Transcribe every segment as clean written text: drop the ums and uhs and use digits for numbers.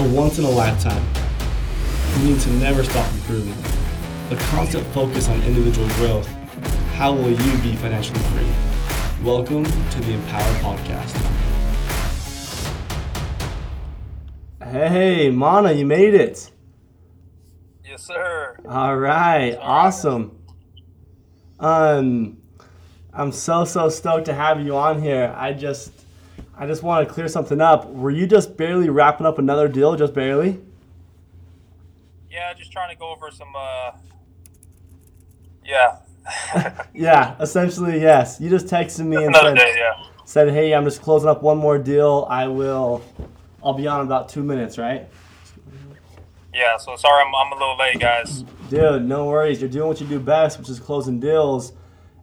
a once in a lifetime. You need to never stop improving. The constant focus on individual growth. How will you be financially free? Welcome to the Empower Podcast. Hey, Mana, you made it. Yes, sir. All right, awesome. I'm so stoked to have you on here. I just want to clear something up. Were you just barely wrapping up another deal, just barely? Yeah, just trying to go over some. Yeah, essentially, yes. You just texted me and said, "Hey, I'm just closing up one more deal. I'll be on in about 2 minutes, right?" Yeah. So sorry, I'm a little late, guys. Dude, no worries. You're doing what you do best, which is closing deals,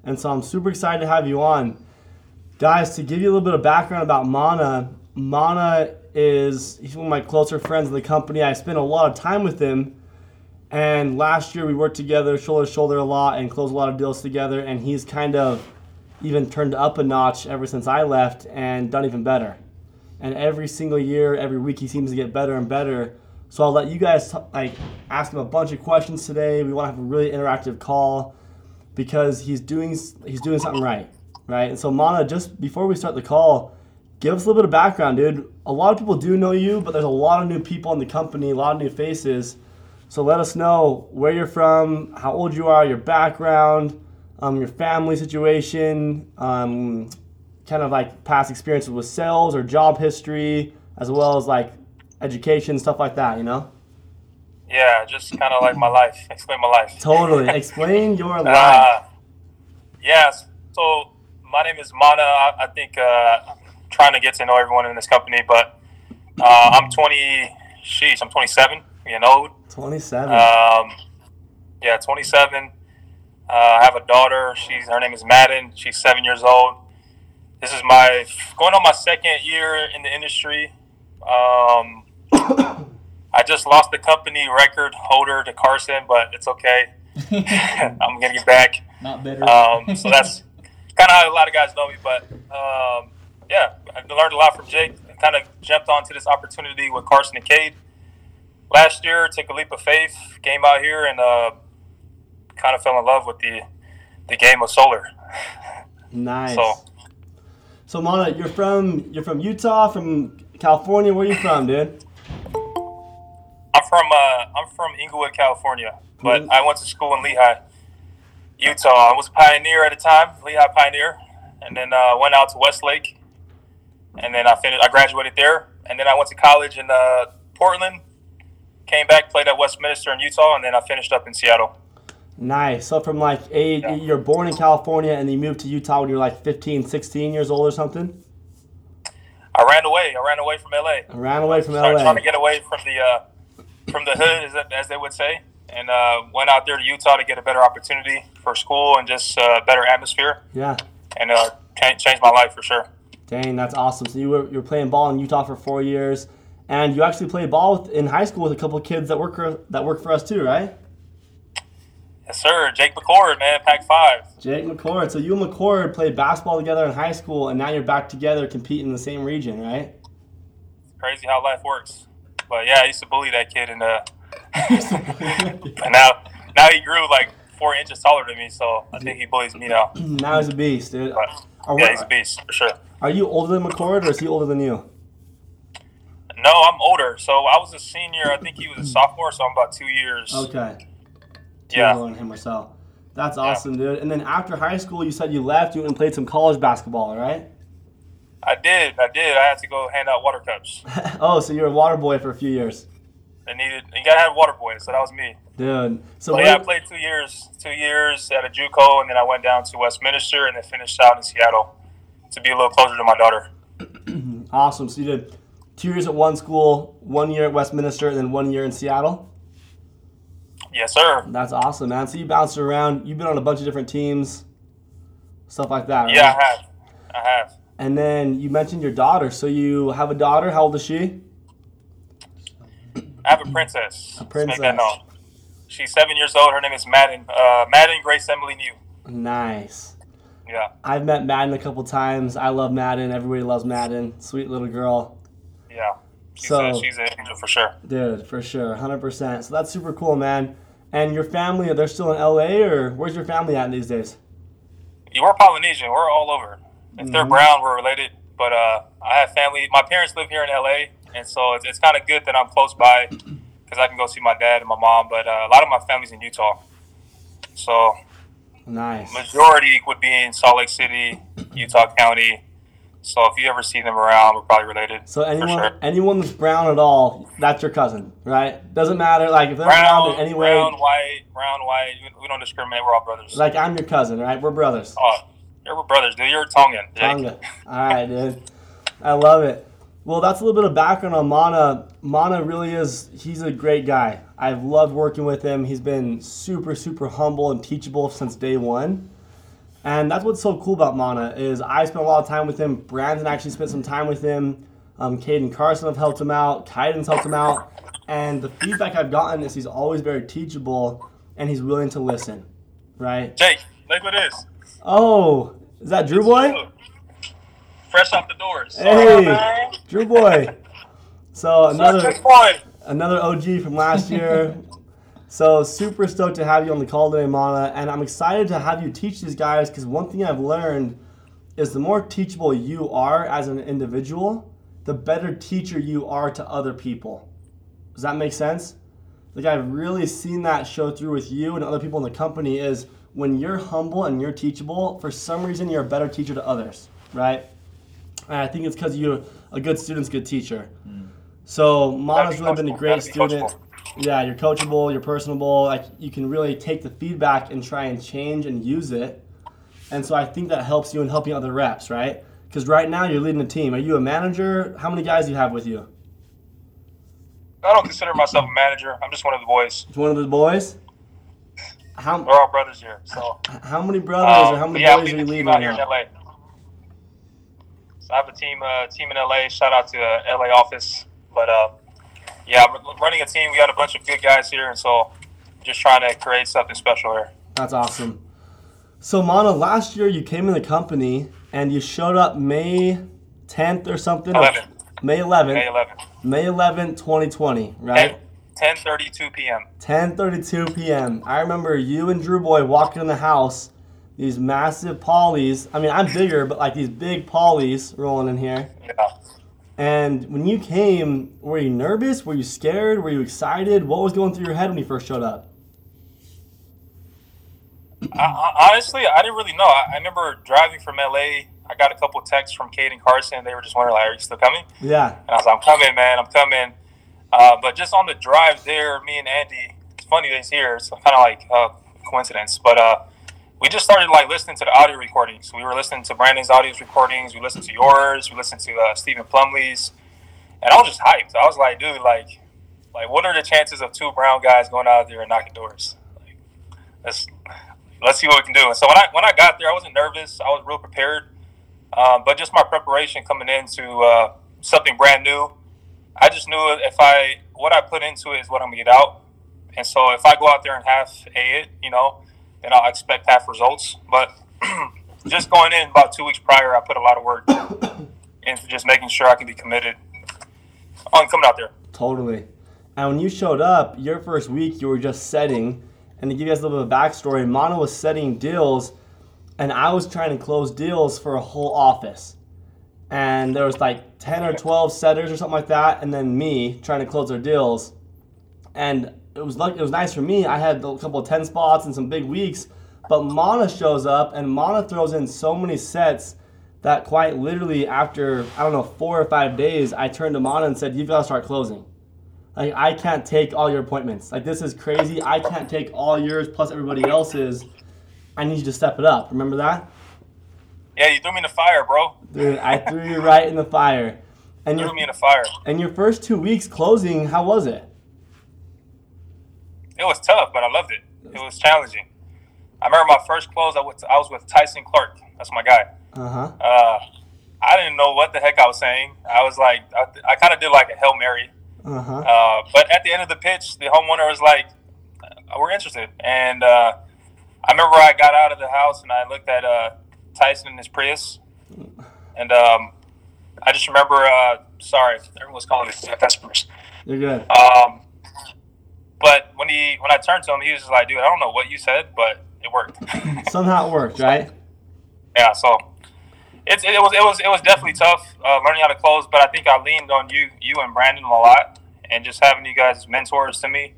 and so I'm super excited to have you on, guys. To give you a little bit of background about Mana, Mana is he's one of my closer friends in the company. I spent a lot of time with him. And last year we worked together shoulder to shoulder a lot and closed a lot of deals together, and he's kind of even turned up a notch ever since I left and done even better. And every single year, every week he seems to get better and better. So I'll let you guys ask him a bunch of questions today. We want to have a really interactive call because he's doing something right? And so Mana, just before we start the call, give us a little bit of background, dude. A lot of people do know you, but there's a lot of new people in the company, a lot of new faces. So let us know where you're from, how old you are, your background, your family situation, kind of like past experiences with sales or job history, as well as like education, stuff like that, you know? Yeah, just kind of like my life. Explain my life. Totally. Explain your life. Yes. So my name is Mana. I think I'm trying to get to know everyone in this company, but I'm 27, you know. 27. Yeah, 27. I have a daughter. Her name is Madden. She's 7 years old. This is going on my second year in the industry. I just lost the company record holder to Carson, but it's okay. I'm gonna get back. Not bitter. So that's kind of how a lot of guys know me. But yeah, I learned a lot from Jake. And kind of jumped onto this opportunity with Carson and Cade. Last year, took a leap of faith, came out here, and kind of fell in love with the game of solar. Nice. So Mana, you're from Utah, from California. Where are you from, dude? I'm from Inglewood, California, but I went to school in Lehi, Utah. I was a pioneer at the time, Lehi Pioneer, and then went out to Westlake, and then I graduated there, and then I went to college in Portland. Came back, played at Westminster in Utah, and then I finished up in Seattle. Nice. So from you're born in California, and you moved to Utah when you were 15, 16 years old or something? I ran away from L.A. Trying to get away from the hood, as they would say, and went out there to Utah to get a better opportunity for school and just better atmosphere. Yeah. And changed my life for sure. Dang, that's awesome. So you were playing ball in Utah for 4 years. And you actually played ball in high school with a couple of kids that work for us too, right? Yes, sir. Jake McCord, man, Pac 5. Jake McCord. So you and McCord played basketball together in high school, and now you're back together competing in the same region, right? It's crazy how life works. But yeah, I used to bully that kid, and and now he grew 4 inches taller than me, so I think he bullies me now. Now he's a beast, dude. He's a beast for sure. Are you older than McCord, or is he older than you? No, I'm older. So I was a senior. I think he was a sophomore, so I'm about 2 years. Okay. Yeah. I'm older than him or so. That's awesome, dude. And then after high school, you said you left. You went and played some college basketball, right? I did. I had to go hand out water cups. Oh, so you were a water boy for a few years. You got to have water boy, so that was me. Dude. I played 2 years at a JUCO, and then I went down to Westminster and then finished out in Seattle to be a little closer to my daughter. Awesome. So you did 2 years at one school, 1 year at Westminster, and then 1 year in Seattle? Yes, sir. That's awesome, man. So you bounced around. You've been on a bunch of different teams, stuff like that, right? Yeah, I have. And then you mentioned your daughter. So you have a daughter. How old is she? I have a princess. A princess. Let's make that known. She's 7 years old. Her name is Madden. Madden Grace Emily Niu. Nice. Yeah. I've met Madden a couple times. I love Madden. Everybody loves Madden. Sweet little girl. Yeah. She's an angel for sure. Dude, for sure, 100%. So that's super cool, man. And your family, they're still in LA, or where's your family at these days? Yeah, we're Polynesian. We're all over. If they're brown, we're related. But I have family. My parents live here in LA, and so it's kind of good that I'm close by because I can go see my dad and my mom. But a lot of my family's in Utah. So nice. Majority would be in Salt Lake City, Utah County. So if you ever see them around, we're probably related. So anyone that's brown at all, that's your cousin, right? Doesn't matter, like if they're brown in any way. Brown, white. We don't discriminate. We're all brothers. Like I'm your cousin, right? We're brothers. Oh, we're brothers, dude. You're Tongan. Tongan. All right, dude. I love it. Well, that's a little bit of background on Mana. Mana really is. He's a great guy. I've loved working with him. He's been super, super humble and teachable since day one. And that's what's so cool about Mana is I spent a lot of time with him. Brandon actually spent some time with him. Cade and Carson have helped him out. Titan's helped him out. And the feedback I've gotten is he's always very teachable, and he's willing to listen, right? Jake, look what it is. Oh, is that Drew Boy? Fresh off the doors. Hey, man. Drew Boy. So another OG from last year. So super stoked to have you on the call today, Mana, and I'm excited to have you teach these guys because one thing I've learned is the more teachable you are as an individual, the better teacher you are to other people. Does that make sense? Like I've really seen that show through with you and other people in the company is when you're humble and you're teachable, for some reason you're a better teacher to others, right? And I think it's because you're a good student's good teacher. So Mana's really been a great student. Coachable. Yeah, you're coachable, you're personable, like you can really take the feedback and try and change and use it. And so I think that helps you in helping other reps, right? Because right now you're leading a team. Are you a manager? How many guys do you have with you? I don't consider myself a manager. I'm just one of the boys. Just one of the boys? We're all brothers here. So how many brothers or how many boys are you leading out here in LA? So I have a team in LA. Shout out to the LA office. But yeah, running a team, we got a bunch of good guys here, and so just trying to create something special here. That's awesome. So, Mana, last year you came in the company, and you showed up May 10th or something? 11th. May 11th, 2020, right? 10:32 p.m. 10:32 p.m. I remember you and Drew Boy walking in the house, these massive polys. I mean, I'm bigger, but like these big polys rolling in here. Yeah. And when you came, were you nervous? Were you scared? Were you excited? What was going through your head when you first showed up? Honestly, I didn't really know. I remember driving from L.A. I got a couple texts from Cade and Carson. They were just wondering, like, are you still coming? Yeah. And I was like, I'm coming, man. I'm coming. But just on the drive there, me and Andy, it's funny that he's here. It's kind of like a coincidence. But we just started like listening to the audio recordings. We were listening to Brandon's audio recordings. We listened to yours. We listened to Stephen Plumlee's, and I was just hyped. I was like, dude, like what are the chances of two brown guys going out there and knocking doors? Like, let's see what we can do. And so when I got there, I wasn't nervous. I was real prepared, but just my preparation coming into something brand new, I just knew what I put into it is what I'm gonna get out. And so if I go out there and half-a it, you know. And I'll expect half results. But just going in about 2 weeks prior, I put a lot of work into just making sure I can be committed on coming out there. Totally. And when you showed up, your first week, you were just setting. And to give you guys a little bit of backstory, Mana was setting deals, and I was trying to close deals for a whole office. And there was like 10 or 12 setters or something like that, and then me trying to close their deals. And it was nice for me. I had a couple of 10 spots and some big weeks, but Mana shows up and Mana throws in so many sets that quite literally after, 4 or 5 days, I turned to Mana and said, you've got to start closing. Like, I can't take all your appointments. Like, this is crazy. I can't take all yours plus everybody else's. I need you to step it up. Remember that? Yeah, you threw me in the fire, bro. Dude, I threw you right in the fire. And you threw me in the fire. And your first 2 weeks closing, how was it? It was tough, but I loved it. It was challenging. I remember my first close, I was with Tyson Clark. That's my guy. Uh-huh. I didn't know what the heck I was saying. I was like, I kind of did like a Hail Mary. Uh-huh. But at the end of the pitch, the homeowner was like, we're interested. And I remember I got out of the house and I looked at Tyson in his Prius. And I just remember, sorry, everyone was calling me customers. You're good. But when I turned to him, he was just like, dude, I don't know what you said, but it worked. Somehow it worked, right? Yeah, so it was definitely tough learning how to close, but I think I leaned on you and Brandon a lot, and just having you guys as mentors to me.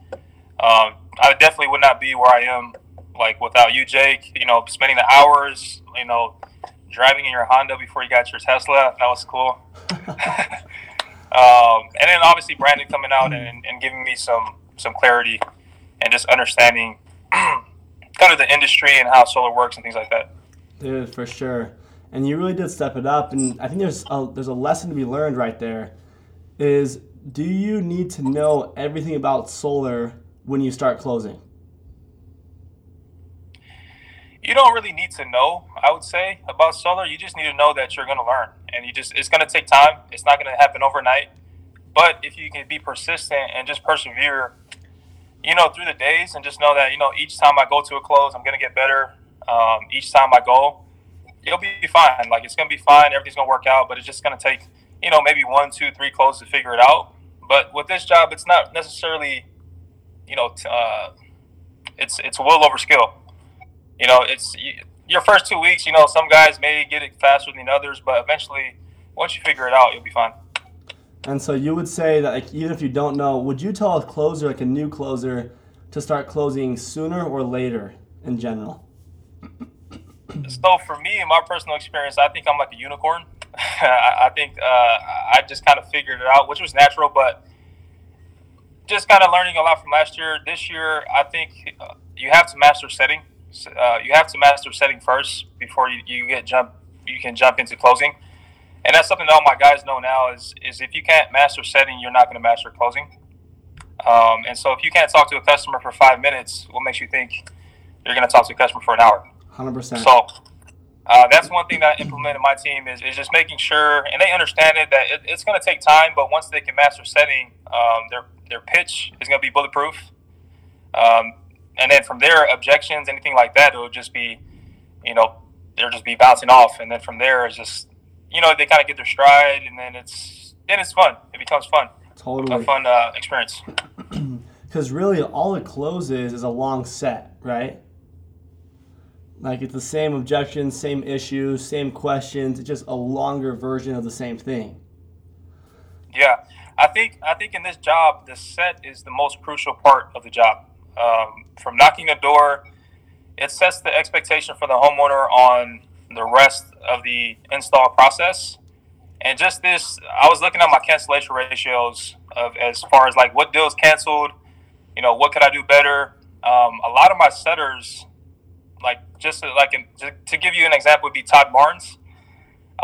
I definitely would not be where I am, like, without you, Jake, you know, spending the hours, you know, driving in your Honda before you got your Tesla. That was cool. And then obviously Brandon coming out and giving me some clarity and just understanding kind of the industry and how solar works and things like that. Dude, for sure. And you really did step it up. And I think there's a lesson to be learned right there is, do you need to know everything about solar when you start closing? You don't really need to know, I would say, about solar. You just need to know that you're going to learn, and it's going to take time. It's not going to happen overnight. But if you can be persistent and just persevere, you know, through the days, and just know that, you know, each time I go to a close, I'm going to get better. Each time I go, it'll be fine. Like, it's going to be fine. Everything's going to work out, but it's just going to take, you know, maybe 1, 2, 3 closes to figure it out. But with this job, it's not necessarily, you know, it's will over skill. You know, your first 2 weeks, you know, some guys may get it faster than others, but eventually, once you figure it out, you'll be fine. And so you would say that, like, even if you don't know, would you tell a closer, like a new closer, to start closing sooner or later in general? So for me, in my personal experience, I think I'm like a unicorn. I think I just kind of figured it out, which was natural, but just kind of learning a lot from last year. This year, I think you have to master setting. You have to master setting first before you can jump into closing. And that's something that all my guys know now is if you can't master setting, you're not going to master closing. And so if you can't talk to a customer for 5 minutes, what makes you think you're going to talk to a customer for an hour? 100%. So that's one thing that I implement in my team is just making sure, and they understand it, that it's going to take time, but once they can master setting, their pitch is going to be bulletproof. And then from there, objections, anything like that, it'll just be, you know, they'll just be bouncing off. And then from there, it's just, you know, they kind of get their stride, and then it's fun. It becomes fun. Totally. A fun experience. Because really, all it closes is a long set, right? Like, it's the same objections, same issues, same questions. It's just a longer version of the same thing. Yeah. I think in this job, the set is the most crucial part of the job. From knocking the door, it sets the expectation for the homeowner on the rest of the install process. And just this, I was looking at my cancellation ratios of as far as like what deals canceled, you know, what could I do better? A lot of my setters, like to give you an example would be Todd Barnes.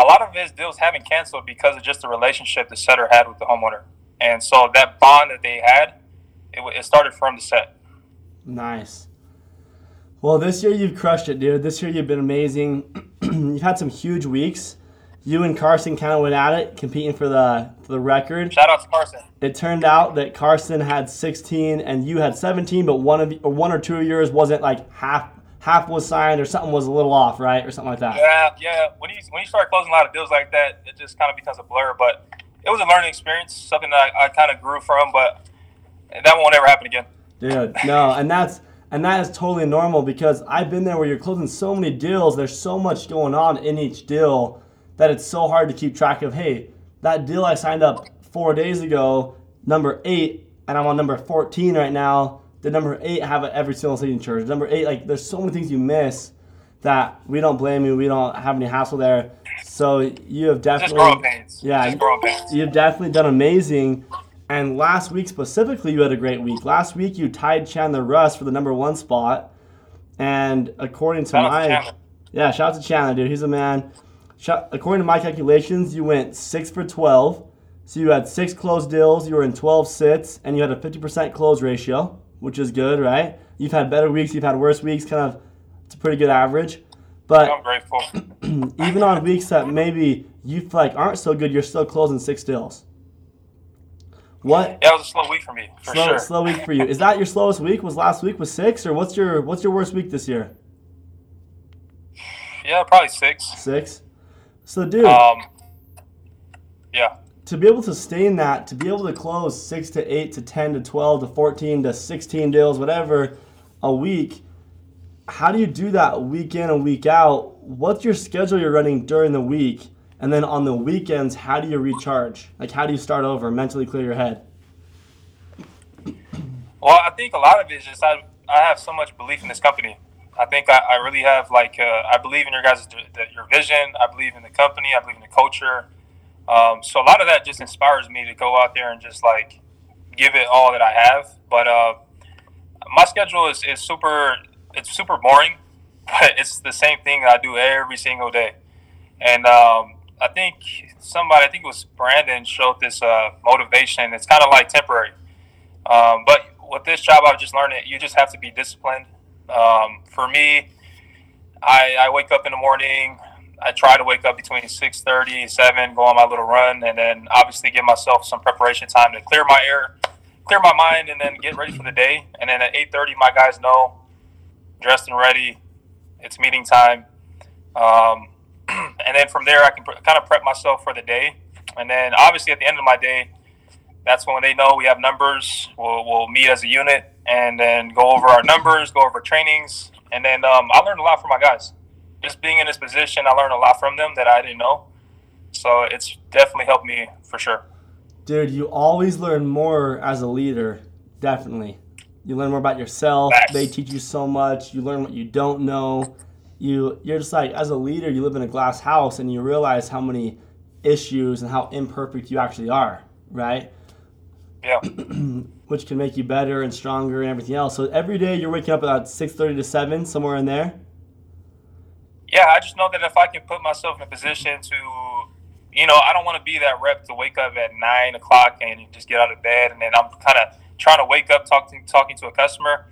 A lot of his deals haven't canceled because of just the relationship the setter had with the homeowner. And so that bond that they had, it started from the set. Nice. Well, this year you've crushed it, dude. This year you've been amazing. You've had some huge weeks. You and Carson kind of went at it, competing for the record. Shout out to Carson. It turned out that Carson had 16 and you had 17, but one or two of yours wasn't like half was signed or something was a little off, right, or something like that. Yeah. When you start closing a lot of deals like that, it just kind of becomes a blur. But it was a learning experience, something that I kind of grew from, but that won't ever happen again. Dude, no, and that is totally normal because I've been there where you're closing so many deals, there's so much going on in each deal that it's so hard to keep track of, hey, that deal I signed up 4 days ago, number 8, and I'm on number 14 right now, did number 8 have every single signature? Number 8, like there's so many things you miss that we don't blame you, we don't have any hassle there. So you have definitely you've definitely done amazing. And last week specifically, you had a great week. Last week, you tied Chandler Russ for the number 1 spot. And according to shout out to Chandler, dude. He's a man. According to my calculations, you went 6 for 12. So you had 6 closed deals. You were in 12 sits. And you had a 50% close ratio, which is good, right? You've had better weeks. You've had worse weeks. Kind of, it's a pretty good average. But I'm grateful. Even on weeks that maybe you feel like aren't so good, you're still closing 6 deals. What? Yeah, it was a slow week for me, for sure. Slow week for you. Is that your slowest week? Was last week was 6, or what's your worst week this year? Yeah, probably 6. So, dude, Yeah. To be able to stay in that, to be able to close 6 to 8 to 10 to 12 to 14 to 16 deals, whatever, a week, how do you do that week in and week out? What's your schedule you're running during the week? And then on the weekends, how do you recharge? Like, how do you start over, mentally clear your head? Well, I think a lot of it is just I have so much belief in this company. I think I really have, like, I believe in your guys' your vision. I believe in the company. I believe in the culture. So a lot of that just inspires me to go out there and just, like, give it all that I have. But my schedule is super boring, but it's the same thing that I do every single day. And I think it was Brandon, showed this motivation. It's kind of like temporary. But with this job, I've just learned that you just have to be disciplined. For me, I wake up in the morning. I try to wake up between 6:30 and 7, go on my little run, and then obviously give myself some preparation time to clear my air, clear my mind, and then get ready for the day. And then at 8:30, my guys know, dressed and ready, it's meeting time. And then from there, I can kind of prep myself for the day. And then obviously at the end of my day, that's when they know we have numbers. We'll meet as a unit and then go over our numbers, go over trainings. And then I learned a lot from my guys. Just being in this position, I learned a lot from them that I didn't know. So it's definitely helped me for sure. Dude, you always learn more as a leader, definitely. You learn more about yourself. Nice. They teach you so much. You learn what you don't know. You're just like, as a leader, you live in a glass house and you realize how many issues and how imperfect you actually are, right? Yeah. Which can make you better and stronger and everything else. So every day you're waking up about 6:30 to 7, somewhere in there? Yeah, I just know that if I can put myself in a position to, you know, I don't want to be that rep to wake up at 9 o'clock and just get out of bed and then I'm kind of trying to wake up talking to a customer.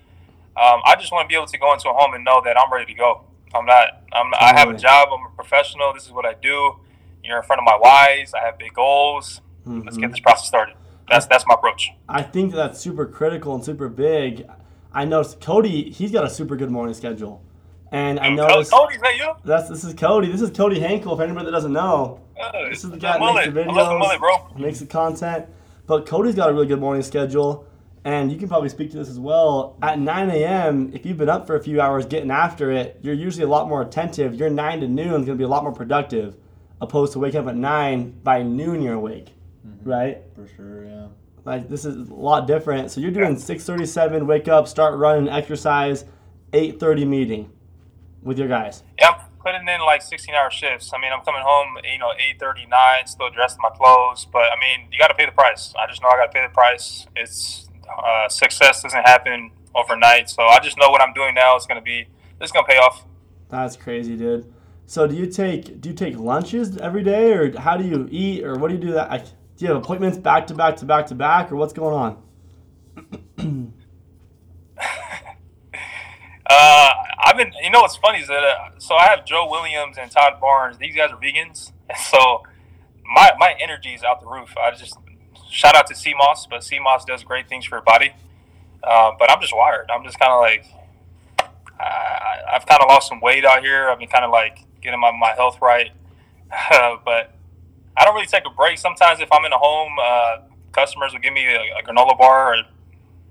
I just want to be able to go into a home and know that I'm ready to go. I have a job. I'm a professional. This is what I do. You're in front of my wives. I have big goals. Mm-hmm. Let's get this process started. That's my approach. I think that's super critical and super big. I noticed Cody, he's got a super good morning schedule. And I noticed Cody, is that you? This is Cody. This is Cody Hankel, if anybody that doesn't know. This is the guy that makes the videos, makes the content. But Cody's got a really good morning schedule. And you can probably speak to this as well. At 9 a.m., if you've been up for a few hours getting after it, you're usually a lot more attentive. Your 9 to noon is going to be a lot more productive, opposed to waking up at 9, by noon you're awake, mm-hmm. right? For sure, yeah. Like, this is a lot different. So you're doing 6:37, wake up, start running, exercise, 8:30 meeting with your guys. Yep, putting in like 16-hour shifts. I mean, I'm coming home, 8:39, still dressed in my clothes. But, I mean, you got to pay the price. I just know I got to pay the price. It's... success doesn't happen overnight, so I just know what I'm doing now. It's gonna pay off. That's crazy, dude. So do you take lunches every day, or how do you eat, or what do you do? Do you have appointments back to back to back to back, or what's going on? What's funny is that so I have Joe Williams and Todd Barnes. These guys are vegans, so my energy is out the roof. Shout out to CMOS, but CMOS does great things for your body. But I'm just wired. I'm just kind of like, I've kind of lost some weight out here. I've been kind of like getting my health right. But I don't really take a break. Sometimes if I'm in a home, customers will give me a granola bar, or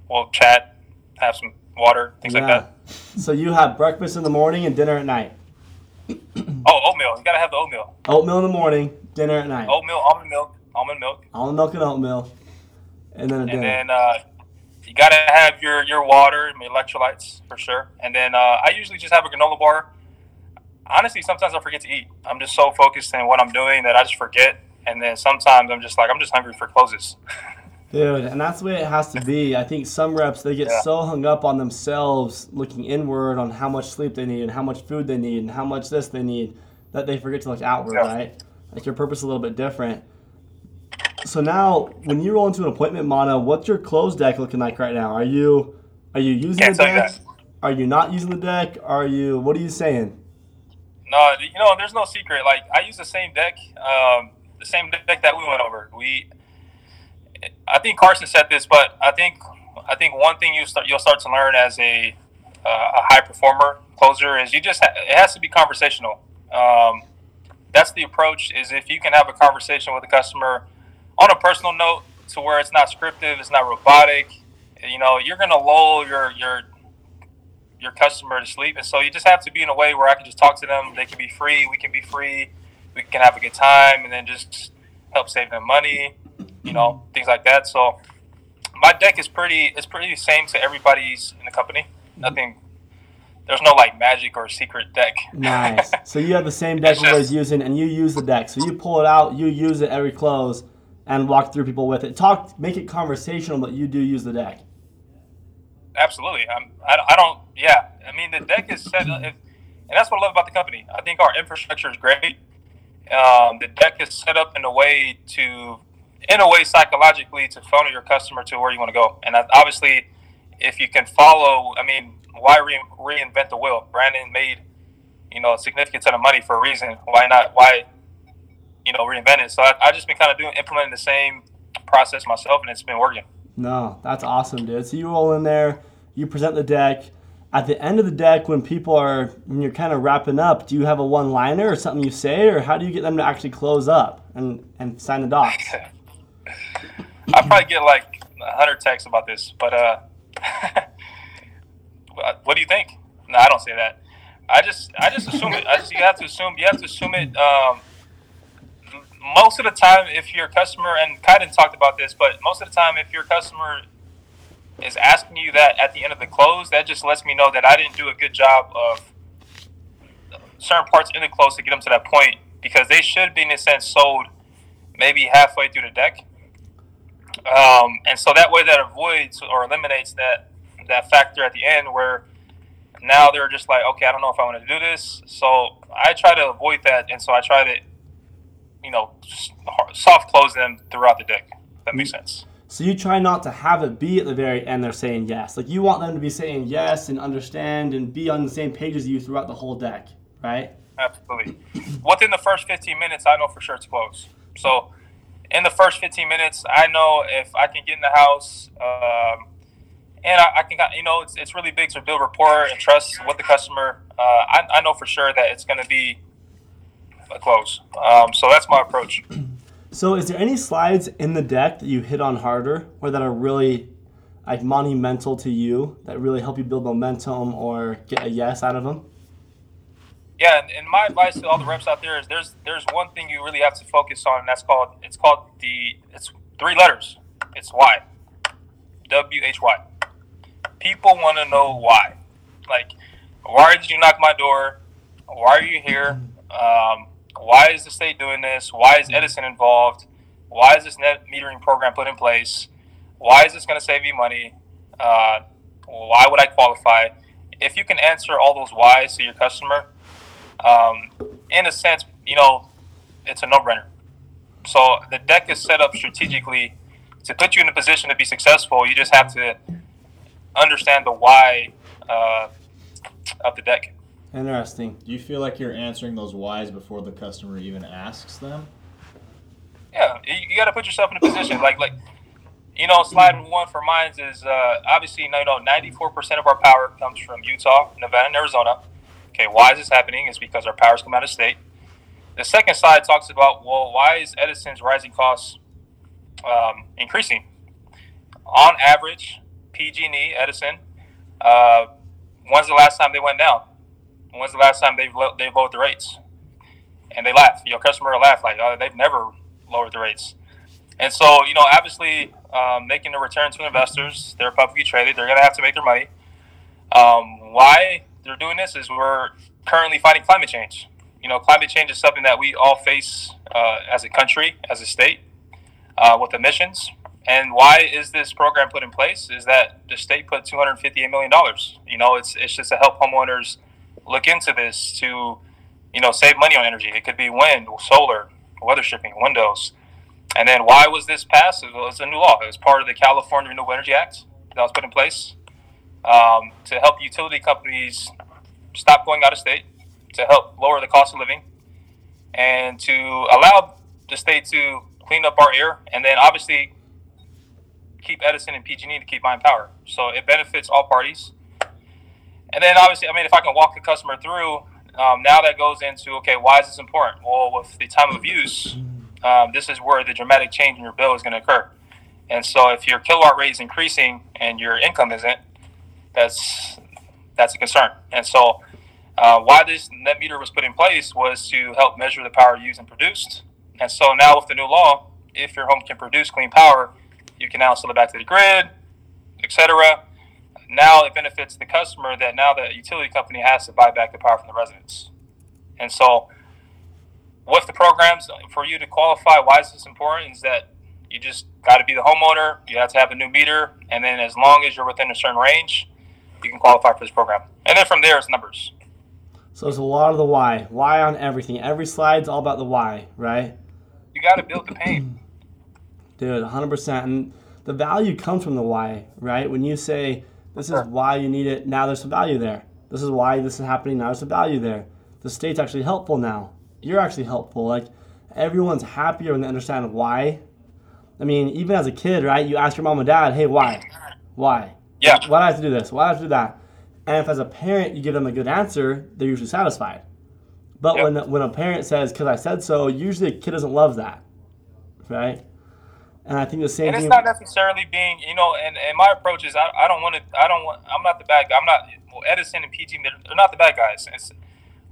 we'll chat, have some water, things like that. So you have breakfast in the morning and dinner at night. Oatmeal. You got to have the oatmeal. Oatmeal in the morning, dinner at night. Oatmeal, almond milk. Almond milk and oatmeal. And then you got to have your water and electrolytes for sure. And then I usually just have a granola bar. Honestly, sometimes I forget to eat. I'm just so focused on what I'm doing that I just forget. And then sometimes I'm just like, I'm just hungry for closes. Dude, and that's the way it has to be. I think some reps, they get so hung up on themselves looking inward on how much sleep they need and how much food they need and how much this they need that they forget to look outward, right? Like your purpose is a little bit different. So now, when you roll into an appointment, Mana, what's your close deck looking like right now? Are you using the deck? Are you not using the deck? What are you saying? No, there's no secret. Like, I use the same deck that we went over. I think Carson said this, but I think one thing you'll start to learn as a high performer closer is it has to be conversational. That's the approach. Is if you can have a conversation with a customer. on a personal note to where it's not scripted, it's not robotic. You know, you're going to lull your customer to sleep. And so you just have to be in a way where I can just talk to them. They can be free. We can be free. We can have a good time and then just help save them money, you know, things like that. So my deck is pretty the same to everybody's in the company. Nothing. There's no, like, magic or secret deck. Nice. So you have the same deck everybody's using, and you use the deck. So you pull it out, you use it every close, and walk through people with it. Make it conversational, but you do use the deck. Absolutely. I don't, yeah. I mean, the deck is set up, and that's what I love about the company. I think our infrastructure is great. The deck is set up in a way psychologically to funnel your customer to where you want to go. And obviously, if you can follow, I mean, why reinvent the wheel? Brandon made, you know, a significant ton of money for a reason. Why not? Why, you know, reinvent it? So I've just been kind of implementing the same process myself, and it's been working. No, that's awesome, dude. So you roll in there, you present the deck. At the end of the deck, when you're kind of wrapping up, do you have a one-liner or something you say, or how do you get them to actually close up and sign the docs? I probably get like 100 texts about this, but what do you think? No, I don't say that. I just assume it. You have to assume it. Most of the time, if your customer, and Caden talked about this, but most of the time, if your customer is asking you that at the end of the close, that just lets me know that I didn't do a good job of certain parts in the close to get them to that point, because they should be, in a sense, sold maybe halfway through the deck. And so that way that avoids or eliminates that factor at the end where now they're just like, okay, I don't know if I want to do this. So I try to avoid that, and so I try to, you know, soft close them throughout the deck, if that makes sense. So you try not to have it be at the very end they're saying yes. Like, you want them to be saying yes and understand and be on the same page as you throughout the whole deck, right? Absolutely. Within the first 15 minutes, I know for sure it's closed. So in the first 15 minutes, I know if I can get in the house, and I can, you know, it's really big to build rapport and trust with the customer. I know for sure that it's going to be a close. So that's my approach. So is there any slides in the deck that you hit on harder or that are really, like, monumental to you that really help you build momentum or get a yes out of them? Yeah, and my advice to all the reps out there is there's one thing you really have to focus on, and that's it's 3 letters. It's why. W-H-Y. People want to know why. Like, why did you knock my door? Why are you here? Why is the state doing this? Why is Edison involved? Why is this net metering program put in place? Why is this going to save you money? Why would I qualify? If you can answer all those whys to your customer, in a sense, you know, it's a no-brainer. So the deck is set up strategically to put you in a position to be successful. You just have to understand the why of the deck. Interesting. Do you feel like you're answering those whys before the customer even asks them? Yeah, you got to put yourself in a position. Like, you know, slide 1 for mine is obviously, you know, 94% of our power comes from Utah, Nevada, and Arizona. Okay, why is this happening? It's because our power's come out of state. The second slide talks about, well, why is Edison's rising costs increasing? On average, PG&E, Edison, when's the last time they went down? When's the last time they lowered the rates? And they laugh. Your customer will laugh like, oh, they've never lowered the rates. And so, you know, obviously making a return to investors, they're publicly traded. They're going to have to make their money. Why they're doing this is we're currently fighting climate change. You know, climate change is something that we all face as a country, as a state, with emissions. And why is this program put in place is that the state put $258 million. You know, it's just to help homeowners look into this to, you know, save money on energy. It could be wind, solar, weather shipping, windows. And then why was this passed? It was a new law. It was part of the California Renewable Energy Act that was put in place to help utility companies stop going out of state, to help lower the cost of living, and to allow the state to clean up our air, and then obviously keep Edison and PG&E to keep buying power. So it benefits all parties. And then obviously, I mean, if I can walk the customer through, now that goes into, okay, why is this important? Well, with the time of use, this is where the dramatic change in your bill is going to occur. And so if your kilowatt rate is increasing and your income isn't, that's a concern. And so why this net meter was put in place was to help measure the power used and produced. And so now with the new law, if your home can produce clean power, you can now sell it back to the grid, etc. Now it benefits the customer that now the utility company has to buy back the power from the residents. And so with the programs, for you to qualify, why is this important, is that you just got to be the homeowner, you have to have a new meter, and then as long as you're within a certain range, you can qualify for this program. And then from there, it's numbers. So there's a lot of the why. Why on everything. Every slide's all about the why, right? You got to build the pain. Dude, 100%. And the value comes from the why, right? When you say, this is why you need it, now there's a value there. This is why this is happening, now there's a value there. The state's actually helpful now. You're actually helpful. Like, everyone's happier when they understand why. I mean, even as a kid, right, you ask your mom and dad, hey, why? Why? Yeah. Why do I have to do this? Why do I have to do that? And if as a parent you give them a good answer, they're usually satisfied. But yep. when a parent says, because I said so, usually a kid doesn't love that, right? And I think the same thing. And it's not necessarily being, you know, and my approach is I'm not the bad guy. I'm not, well, Edison and PG, they're not the bad guys.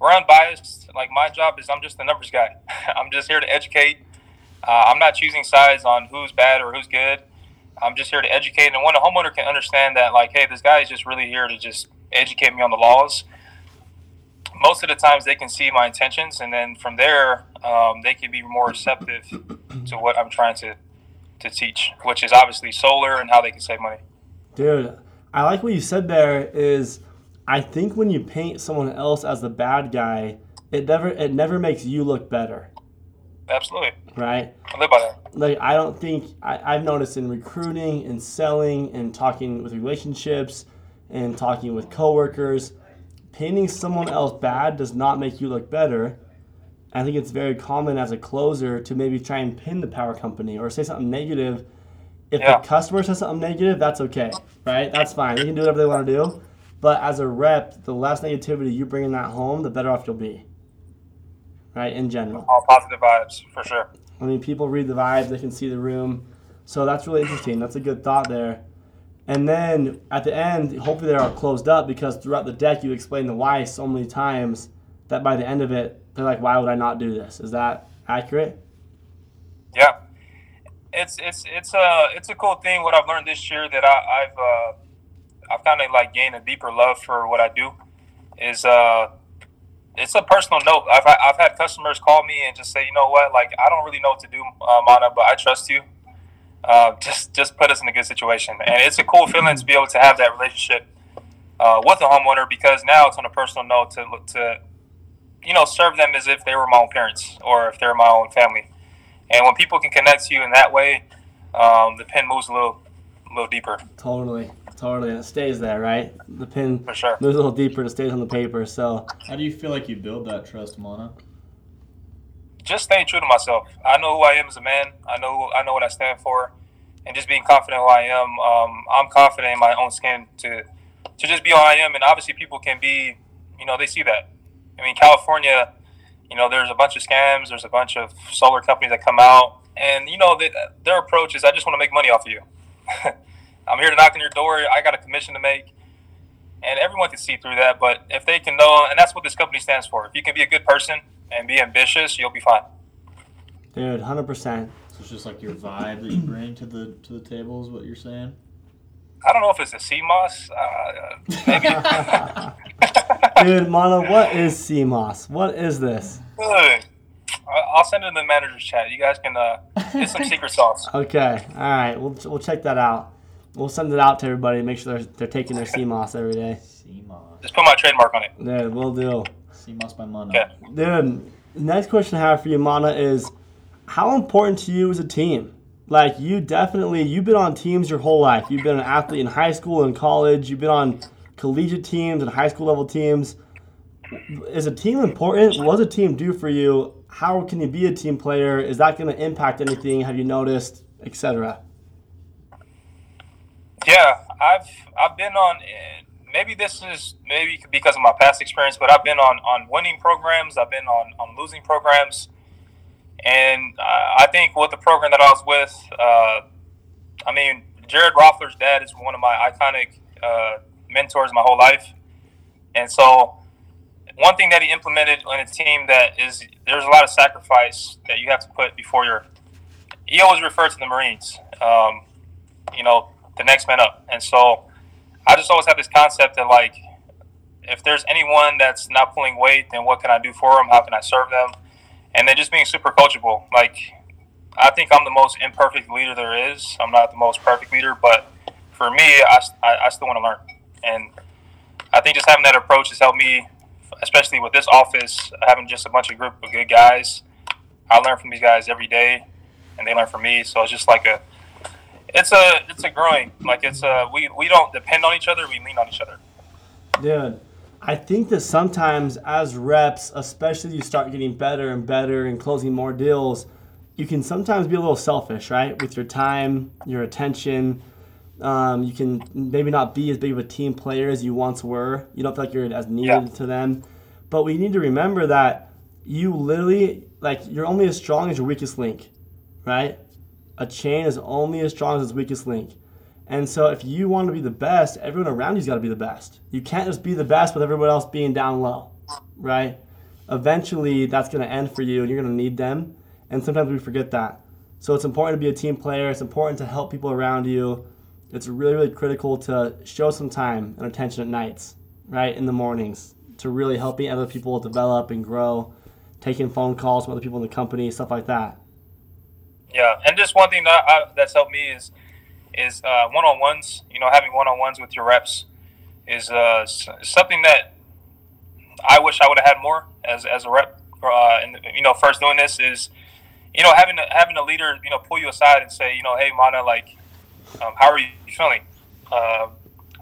We're unbiased. Like, my job is I'm just the numbers guy. I'm just here to educate. I'm not choosing sides on who's bad or who's good. I'm just here to educate. And when a homeowner can understand that, like, hey, this guy is just really here to just educate me on the laws, most of the times they can see my intentions. And then from there, they can be more receptive to what I'm trying to teach, which is obviously solar and how they can save money. Dude, I like what you said there is, I think when you paint someone else as the bad guy, it never makes you look better. Absolutely. Right? I live by that. Like, I don't think, I've noticed in recruiting and selling and talking with relationships and talking with coworkers, painting someone else bad does not make you look better. I think it's very common as a closer to maybe try and pin the power company or say something negative. If the customer says something negative, that's okay, right? That's fine. They can do whatever they want to do. But as a rep, the less negativity you bring in that home, the better off you'll be, right, in general. All positive vibes, for sure. I mean, people read the vibe. They can see the room. So that's really interesting. That's a good thought there. And then at the end, hopefully they're all closed up, because throughout the deck you explain the why so many times that by the end of it, they're like, why would I not do this? Is that accurate? Yeah. It's a cool thing what I've learned this year that I've kind of like gained a deeper love for what I do is, it's a personal note. I've had customers call me and just say, you know what, like, I don't really know what to do, Mana, but I trust you. Just put us in a good situation. And it's a cool feeling to be able to have that relationship with the homeowner, because now it's on a personal note to you know, serve them as if they were my own parents or if they're my own family. And when people can connect to you in that way, the pin moves a little deeper. Totally. It stays there, right? The pin for sure moves a little deeper and it stays on the paper. So how do you feel like you build that trust, Mana? Just staying true to myself. I know who I am as a man. I know what I stand for, and just being confident who I am. I'm confident in my own skin to just be who I am. And obviously people can be, you know, they see that. I mean, California, you know, there's a bunch of scams. There's a bunch of solar companies that come out, and, you know, their approach is, I just want to make money off of you. I'm here to knock on your door. I got a commission to make. And everyone can see through that. But if they can know, and that's what this company stands for. If you can be a good person and be ambitious, you'll be fine. Dude, 100%. So it's just like your vibe that you bring to the table is what you're saying? I don't know if it's a CMOS. Maybe. Dude, Mana, what is CMOS? What is this? Good. I'll send it in the manager's chat. You guys can get some secret sauce. Okay. All right. We'll check that out. We'll send it out to everybody and make sure they're taking their CMOS every day. CMOS. Just put my trademark on it. Yeah, will do. CMOS by Mana. Okay. Dude, the next question I have for you, Mana, is how important to you is a team? Like, you've been on teams your whole life. You've been an athlete in high school and college. You've been on collegiate teams and high school level teams. Is a team important? What does a team do for you? How can you be a team player? Is that going to impact anything? Have you noticed, etc.? Yeah, I've been on, maybe this is maybe because of my past experience, but I've been on winning programs. I've been on losing programs. And I think with the program that I was with, I mean, Jared Roffler's dad is one of my iconic mentors my whole life. And so one thing that he implemented on a team that is, there's a lot of sacrifice that you have to put before your, he always referred to the Marines, you know, the next man up. And so I just always have this concept that, like, if there's anyone that's not pulling weight, then what can I do for them? How can I serve them? And then just being super coachable. Like, I think I'm the most imperfect leader there is. I'm not the most perfect leader, but for me, I still want to learn. And I think just having that approach has helped me, especially with this office, having just a bunch of group of good guys. I learn from these guys every day, and they learn from me. So it's just like a – it's a growing. Like, it's a – we don't depend on each other. We lean on each other. Dude, I think that sometimes as reps, especially you start getting better and better and closing more deals, you can sometimes be a little selfish, right, with your time, your attention. You can maybe not be as big of a team player as you once were. You don't feel like you're as needed to them. But we need to remember that you literally, like, you're only as strong as your weakest link, right? A chain is only as strong as its weakest link. And so if you want to be the best, everyone around you's got to be the best. You can't just be the best with everyone else being down low, right? Eventually, that's going to end for you, and you're going to need them. And sometimes we forget that. So it's important to be a team player. It's important to help people around you. It's really, really critical to show some time and attention at nights, right, in the mornings, to really helping other people develop and grow, taking phone calls from other people in the company, stuff like that. Yeah, and just one thing that that's helped me is one-on-ones. You know, having one-on-ones with your reps is something that I wish I would have had more as a rep. And, you know, first doing this is, you know, having a leader, you know, pull you aside and say, you know, hey, Mana, like, how are you feeling?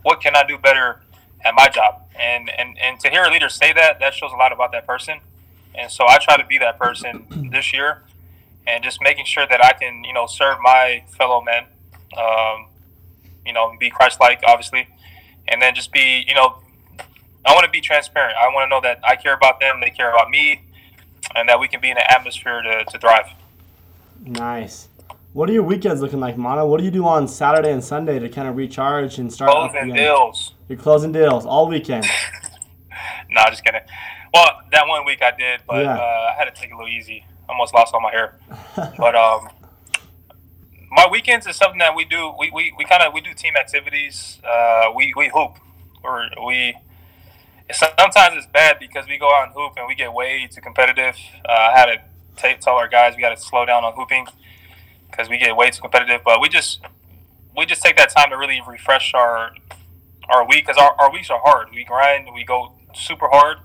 What can I do better at my job? And to hear a leader say that, that shows a lot about that person. And so I try to be that person this year, and just making sure that I can, you know, serve my fellow men. You know, be Christ-like, obviously, and then just be, you know, I want to be transparent. I want to know that I care about them, they care about me, and that we can be in an atmosphere to thrive. Nice. What are your weekends looking like, Mana? What do you do on Saturday and Sunday to kind of recharge and start closing deals? You're closing deals all weekend. No, just kidding. Well, that one week I did, but I had to take it a little easy. Almost lost all my hair, but my weekends is something that we do. We do team activities. We hoop, or we. Sometimes it's bad because we go out and hoop and we get way too competitive. I had to tell our guys we got to slow down on hooping because we get way too competitive. But we just take that time to really refresh our week, because our weeks are hard. We grind. We go super hard,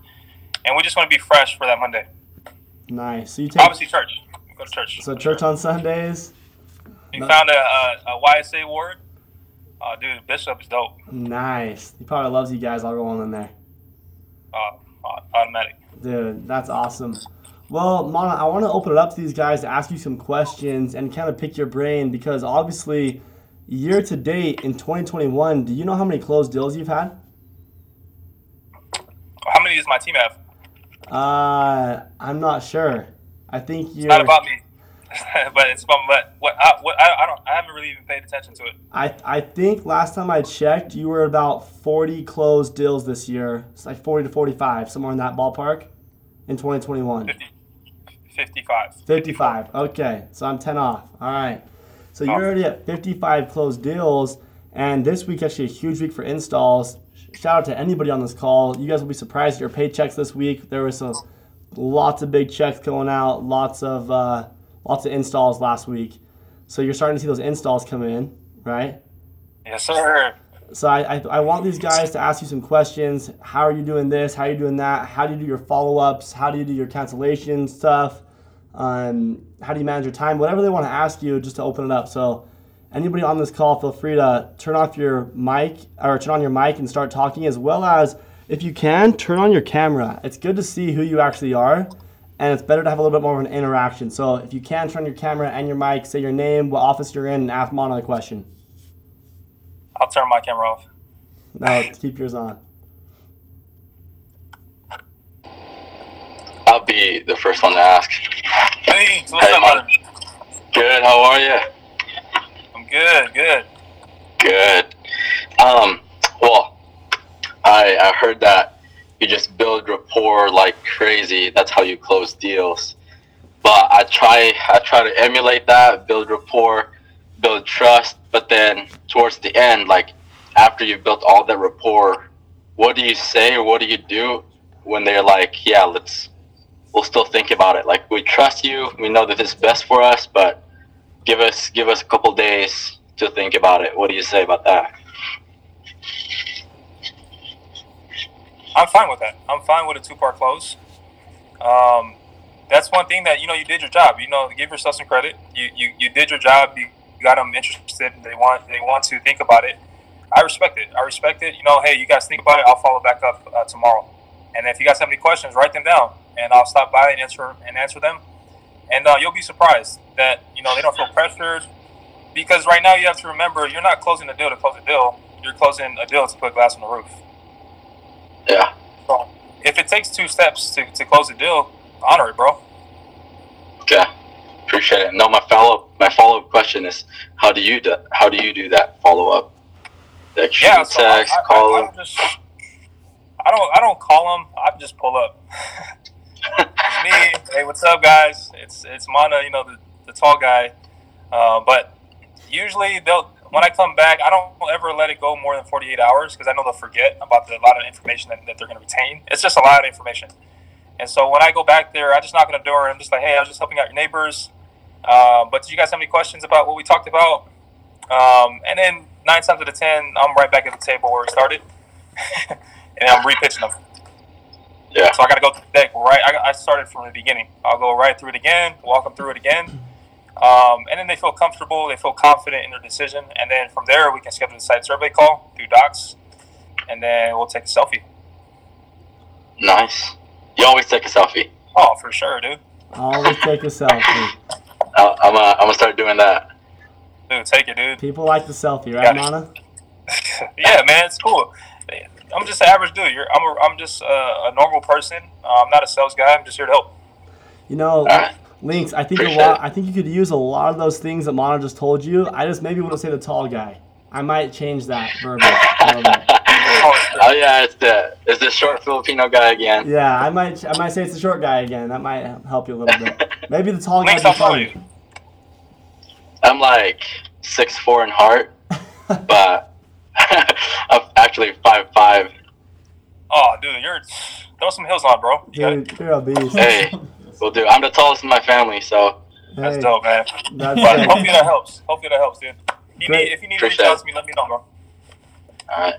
and we just want to be fresh for that Monday. Nice. So you take obviously church. We go to church. So church on Sundays. You found a YSA ward? Oh, dude, Bishop is dope. Nice. He probably loves you guys all going in there. Automatic. Dude, that's awesome. Well, Mana, I want to open it up to these guys to ask you some questions and kind of pick your brain, because obviously year to date in 2021, do you know how many closed deals you've had? How many does my team have? I'm not sure. I think you're... It's not about me. But it's about I haven't really even paid attention to it. I think last time I checked, you were about 40 closed deals this year. It's like 40 to 45, somewhere in that ballpark in 2021. 55. Okay, so I'm 10 off. All right. So you're already at 55 closed deals, and this week actually a huge week for installs. Shout out to anybody on this call. You guys will be surprised at your paychecks this week. There was lots of big checks going out, lots of installs last week. So you're starting to see those installs come in, right? Yes, sir. So I want these guys to ask you some questions. How are you doing this? How are you doing that? How do you do your follow-ups? How do you do your cancellation stuff? How do you manage your time? Whatever they want to ask you, just to open it up. So anybody on this call, feel free to turn on your mic and start talking, as well as, if you can, turn on your camera. It's good to see who you actually are. And it's better to have a little bit more of an interaction. So if you can, turn your camera and your mic, say your name, what office you're in, and ask Mana a question. I'll turn my camera off. No, keep yours on. I'll be the first one to ask. Hey, what's up, brother? Good, how are you? I'm good. Well, I heard that you just build rapport like crazy. That's how you close deals. But I try to emulate that, build rapport, build trust. But then towards the end, like after you've built all that rapport, what do you say or what do you do when they're like, yeah, we'll still think about it. Like, we trust you. We know that this is best for us, but give us a couple days to think about it. What do you say about that? I'm fine with that. I'm fine with a two-part close. That's one thing that, you did your job. Give yourself some credit. You did your job. You got them interested. They want to think about it. I respect it. Hey, you guys think about it. I'll follow back up tomorrow. And if you guys have any questions, write them down, and I'll stop by and answer them. And you'll be surprised that, they don't feel pressured, because right now you have to remember you're not closing a deal to close a deal. You're closing a deal to put glass on the roof. Yeah. So if it takes two steps to close a deal, honor it, bro. Yeah, appreciate it. No, my follow-up question is, how do you do that follow-up? Like, text, call them? I don't call them. I just pull up. It's me. Hey, what's up, guys? It's Mana, the tall guy. But usually when I come back, I don't ever let it go more than 48 hours because I know they'll forget about a lot of information that they're going to retain. It's just a lot of information. And so when I go back there, I just knock on the door and I'm just like, hey, I was just helping out your neighbors. But do you guys have any questions about what we talked about? And then 9 times out of 10, I'm right back at the table where we started. And I'm repitching them. Yeah. So I got to go through the deck. Right, I started from the beginning. I'll go right through it again, walk them through it again. And then they feel comfortable, they feel confident in their decision. And then from there, we can schedule the site survey call through docs. And then we'll take a selfie. Nice. You always take a selfie. Oh, for sure, dude. I always take a selfie. I'm going to start doing that. Dude, take it, dude. People like the selfie, right, Mana? Yeah, man, it's cool. I'm just an average dude. I'm just a normal person. I'm not a sales guy. I'm just here to help. Links, I think I think you could use a lot of those things that Mana just told you. I just maybe wouldn't say the tall guy. I might change that verb. Oh yeah, it's the short Filipino guy again. Yeah, I might say it's the short guy again. That might help you a little bit. Maybe the tall guy. I'm like 6'4" in height, but. I'm actually 5'5". Oh, dude, throw some heels on, bro. Dude, you're a beast. Hey, well, dude, I'm the tallest in my family, so that's dope, man. Hopefully that helps. Dude. If you need to reach out to me, let me know, bro. All right.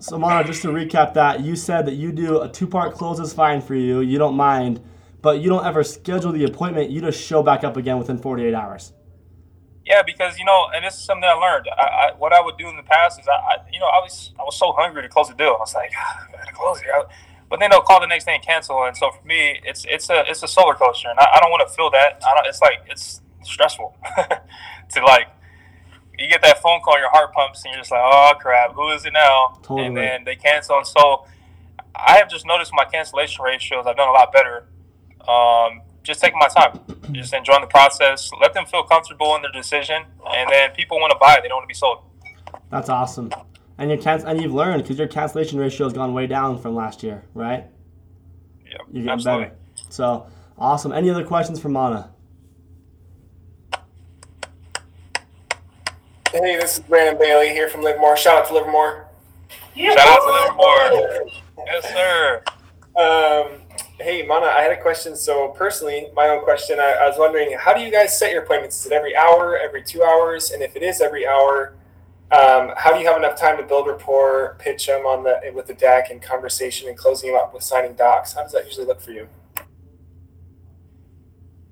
So, Mana, just to recap that, you said that you do a two-part close is fine for you. You don't mind, but you don't ever schedule the appointment. You just show back up again within 48 hours. Yeah, because, and this is something I learned. What I would do in the past is, I was so hungry to close the deal. I was like, I gotta close it. But then they'll call the next day and cancel. And so for me, it's a solar coaster, and I don't want to feel that. It's stressful to you get that phone call, your heart pumps, and you're just like, oh crap, who is it now? Totally. And then they cancel. And so I have just noticed my cancellation ratios. I've done a lot better. Just taking my time, just enjoying the process. Let them feel comfortable in their decision, and then people want to buy it. They don't want to be sold. That's awesome. And you've learned because your cancellation ratio has gone way down from last year, right? Yeah, you're getting absolutely better. So awesome. Any other questions for Mana? Hey, this is Brandon Bailey here from Livermore. Shout out to Livermore. Yeah. Shout out to Livermore. Yes, sir. Hey, Mana, I had a question. So personally, my own question, I was wondering, how do you guys set your appointments? Is it every hour, every 2 hours? And if it is every hour, how do you have enough time to build rapport, pitch them with the deck and conversation and closing them up with signing docs? How does that usually look for you?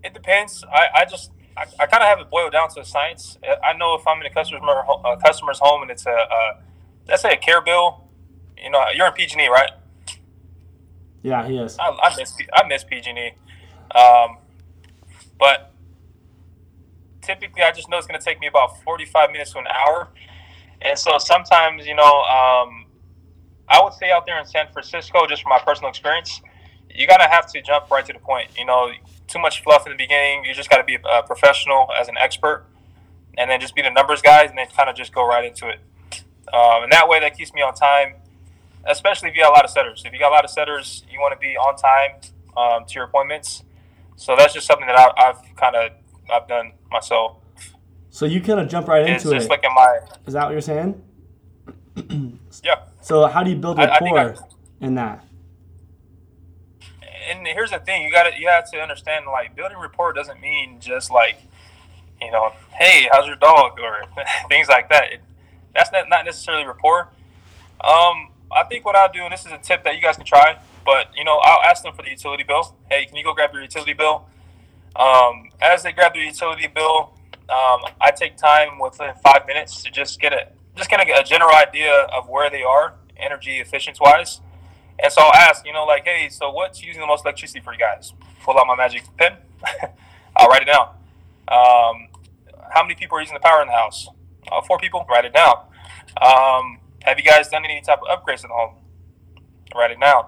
It depends. I kind of have it boiled down to science. I know if I'm in a customer's home and it's let's say a care bill, you're in PG&E, right? Yeah, he is. I miss PG&E. But typically I just know it's going to take me about 45 minutes to an hour. And so sometimes, I would stay out there in San Francisco just from my personal experience. you got to have to jump right to the point. You know, too much fluff in the beginning. You just got to be a professional as an expert, and then just be the numbers guys, and then kind of just go right into it. And that way, that keeps me on time, especially if you got a lot of setters. If you got a lot of setters, you want to be on time to your appointments. So that's just something that I've done myself. So you kind of jump right into it. It's just like in my... Is that what you're saying? Yeah. So how do you build rapport in that? And here's the thing. You have to understand, like, building rapport doesn't mean just, like, you know, hey, how's your dog? Or things like that. That's not necessarily rapport. I think what I'll do, and this is a tip that you guys can try, but, you know, I'll ask them for the utility bill. Hey, can you go grab your utility bill? As they grab their utility bill, I take time within 5 minutes to just get a general idea of where they are, energy efficiency-wise. And so I'll ask, you know, like, hey, so what's using the most electricity for you guys? Pull out my magic pen. I'll write it down. How many people are using the power in the house? 4 people. Write it down. Have you guys done any type of upgrades at home? Write it down.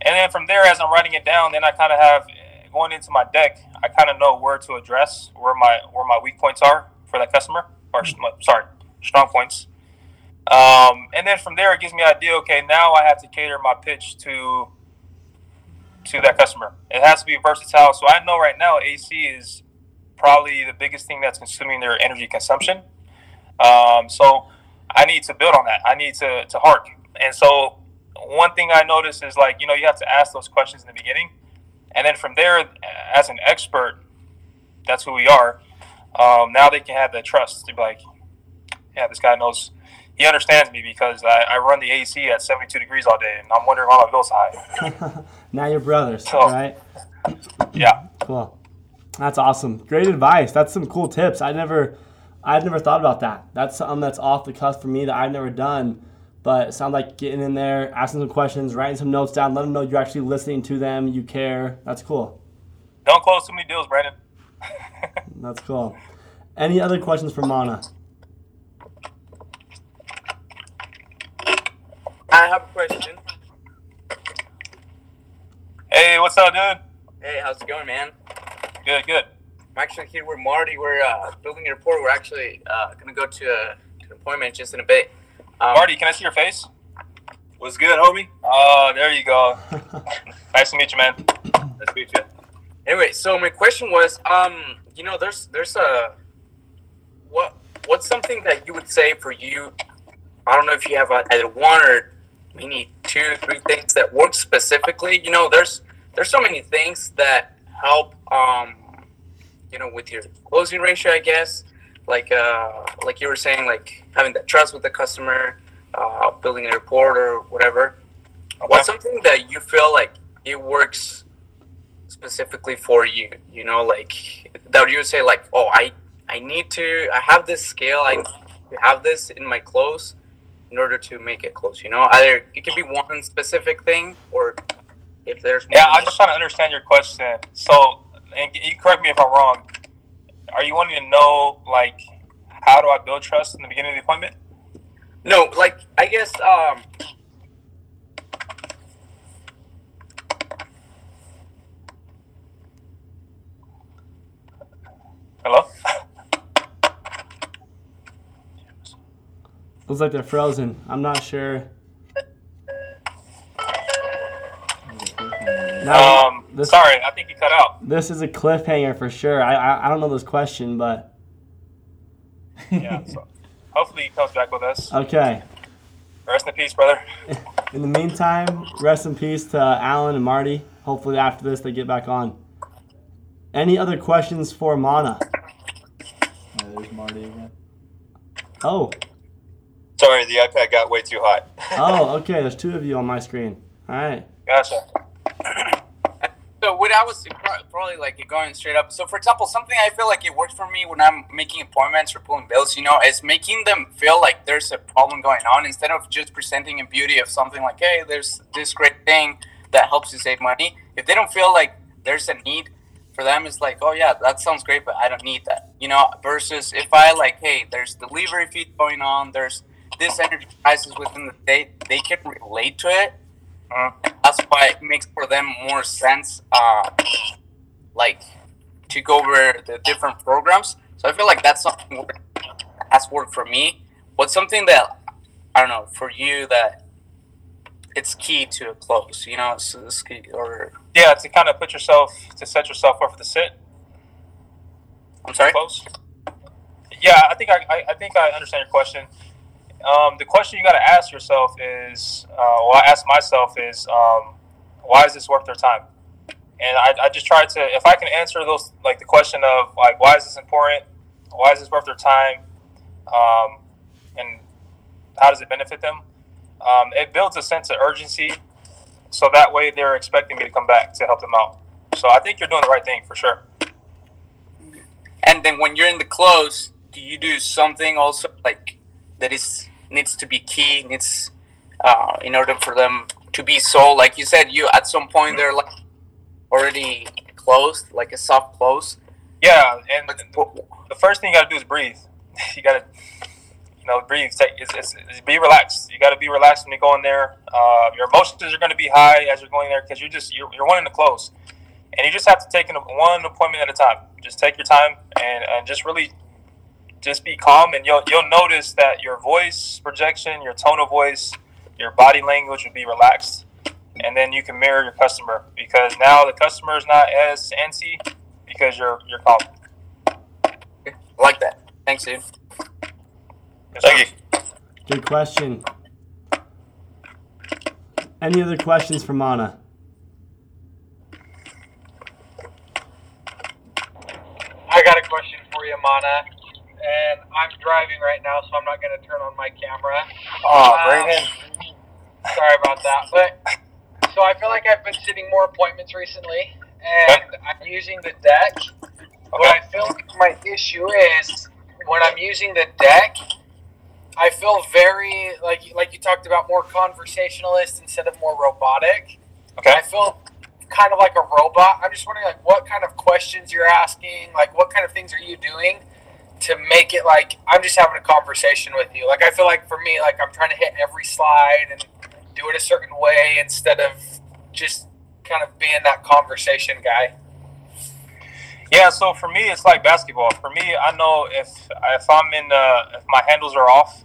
And then from there, as I'm writing it down, then I kind of have, going into my deck, I kind of know where to address, where my weak points are for that customer, strong points. And then from there, it gives me an idea, okay, now I have to cater my pitch to that customer. It has to be versatile. So I know right now AC is probably the biggest thing that's consuming their energy consumption. So I need to build on that. I need to hark. And so one thing I noticed is, like, you know, you have to ask those questions in the beginning. And then from there, as an expert, that's who we are. Now they can have that trust to be like, yeah, this guy knows. He understands me because I run the AC at 72 degrees all day, and I'm wondering why my bill's high. Now you're brothers, so, right? Yeah. Cool. That's awesome. Great advice. That's some cool tips. I'd never thought about that. That's something that's off the cuff for me that I've never done. But it sounds like getting in there, asking some questions, writing some notes down, let them know you're actually listening to them, you care. That's cool. Don't close too many deals, Brandon. That's cool. Any other questions for Mana? I have a question. Hey, what's up, dude? Hey, how's it going, man? Good. I'm actually here with Marty. We're building a report. We're actually going to go to an appointment just in a bit. Marty, can I see your face? What's good, homie? Oh, there you go. Nice to meet you, man. Nice to meet you. Anyway, so my question was, you know, there's a what's something that you would say for you? I don't know if you have either one or maybe 2, 3 things that work specifically. You know, there's so many things that help. You know, with your closing ratio, I guess. Like you were saying, like having that trust with the customer, building a rapport or whatever. Okay. What's something that you feel like it works specifically for you? You know, like that you would say, like, oh, I have this skill, I have this in my close in order to make it close. You know, either it could be one specific thing, or if there's more. Yeah, I'm just trying to understand your question. So, and you correct me if I'm wrong. Are you wanting to know, like, how do I build trust in the beginning of the appointment? No, like, I guess, Hello? Looks like they're frozen. I'm not sure. No. Sorry, I think you cut out. This is a cliffhanger for sure. I don't know this question, but... Yeah, so hopefully he comes back with us. Okay. Rest in peace, brother. In the meantime, rest in peace to Alan and Marty. Hopefully after this they get back on. Any other questions for Mana? Oh, there's Marty again. Oh. Sorry, the iPad got way too hot. Oh, okay. There's 2 of you on my screen. All right. Gotcha. So what I was probably like going straight up. So for example, something I feel like it works for me when I'm making appointments or pulling bills, you know, is making them feel like there's a problem going on instead of just presenting a beauty of something like, hey, there's this great thing that helps you save money. If they don't feel like there's a need for them, it's like, oh yeah, that sounds great, but I don't need that, you know, versus if I like, hey, there's delivery fees going on, there's this energy crisis within the state, they can relate to it. that's why it makes for them more sense, like, to go over the different programs. So I feel like that's something that has worked for me. What's something that, I don't know, for you that it's key to a close, you know? It's key, or yeah, to kind of put yourself, to set yourself up for the sit. I'm sorry? Close. Yeah, I think I understand your question. The question you got to ask yourself is, well, I ask myself is, why is this worth their time? And I just try to, if I can answer those, like the question of, like, why is this important? Why is this worth their time? And how does it benefit them? It builds a sense of urgency. So that way they're expecting me to come back to help them out. So I think you're doing the right thing for sure. And then when you're in the close, do you do something also like that is needs to be key, needs in order for them to be so, like you said, you at some point they're like already closed, like a soft close. Yeah, and the first thing you gotta do is breathe. You gotta, you know, breathe. Be relaxed. You gotta be relaxed when you go in there. Your emotions are gonna be high as you're going there because you're wanting to close, and you just have to take one appointment at a time. Just take your time and just really. Just be calm, and you'll notice that your voice projection, your tone of voice, your body language will be relaxed, and then you can mirror your customer because now the customer is not as antsy because you're calm. I like that. Thanks, dude. Thank you. Good question. Any other questions for Mana? I got a question for you, Mana. And I'm driving right now, so I'm not going to turn on my camera. Oh, Braden. Sorry about that. But so I feel like I've been sitting more appointments recently, and I'm using the deck. What I feel like my issue is when I'm using the deck, I feel very, like you talked about, more conversationalist instead of more robotic. Okay. I feel kind of like a robot. I'm just wondering, like, what kind of questions you're asking, like, what kind of things are you doing to make it like I'm just having a conversation with you. Like I feel like for me, like I'm trying to hit every slide and do it a certain way instead of just kind of being that conversation guy. Yeah, so for me, it's like basketball. For me, I know if I'm in, if my handles are off,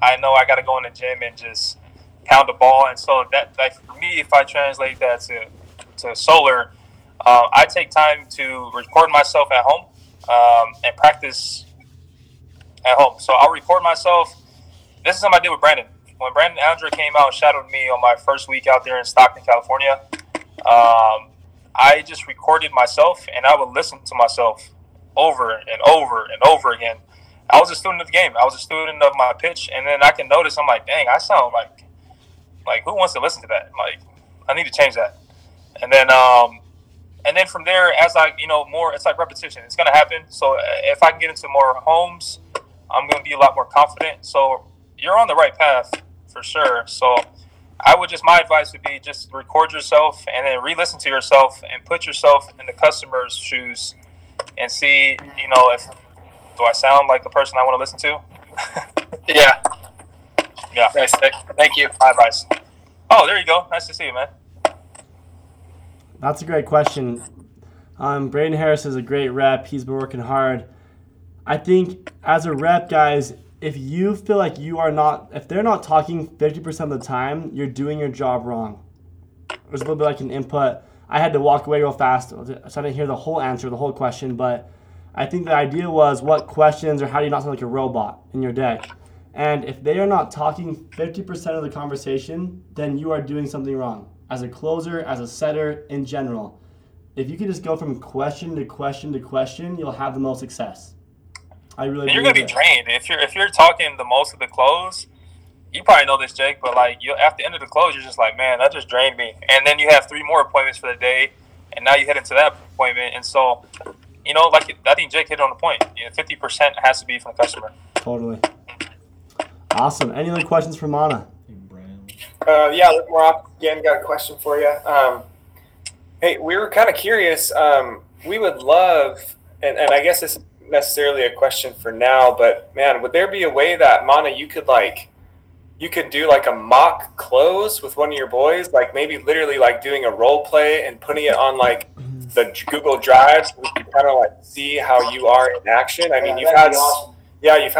I know I got to go in the gym and just pound the ball. And so that, like for me, if I translate that to solar, I take time to record myself at home and practice at home. So I'll record myself. This is something I did with Brandon. When Brandon Andrew came out and shadowed me on my first week out there in Stockton, California, I just recorded myself, and I would listen to myself over and over and over again. I was a student of the game. I was a student of my pitch, and then I can notice, I'm like, dang, I sound like who wants to listen to that? Like, I need to change that. And then from there, as I, you know, more, it's like repetition. It's going to happen. So if I can get into more homes, I'm going to be a lot more confident. So you're on the right path for sure. So I would just, my advice would be just record yourself and then re-listen to yourself and put yourself in the customer's shoes and see, you know, if, do I sound like the person I want to listen to? Yeah. Yeah. Nice. Thank you. My advice. Oh, there you go. Nice to see you, man. That's a great question. Braden Harris is a great rep. He's been working hard. I think as a rep, guys, if you feel like you are not, if they're not talking 50% of the time, you're doing your job wrong. It was a little bit like an input. I had to walk away real fast, so I didn't hear the whole answer, the whole question, but I think the idea was what questions or how do you not sound like a robot in your deck? And if they are not talking 50% of the conversation, then you are doing something wrong. As a closer, as a setter, in general. If you can just go from question to question to question, you'll have the most success. I really believe. You're going to be drained. If you're talking the most of the close, you probably know this, Jake, but like you at the end of the close, you're just like, man, that just drained me. And then you have three more appointments for the day, and now you head into that appointment. And so, you know, like I think Jake hit on the point. You know, 50% has to be from the customer. Totally. Awesome. Any other questions for Mana? Yeah, Rob, again, got a question for you. Hey, we were kind of curious. We would love, and I guess this isn't necessarily a question for now, but, man, would there be a way that, Mana, you could, like, you could do like a mock close with one of your boys, like maybe literally like doing a role play and putting it on like the Google Drive so we can kind of like see how you are in action. I mean, you've had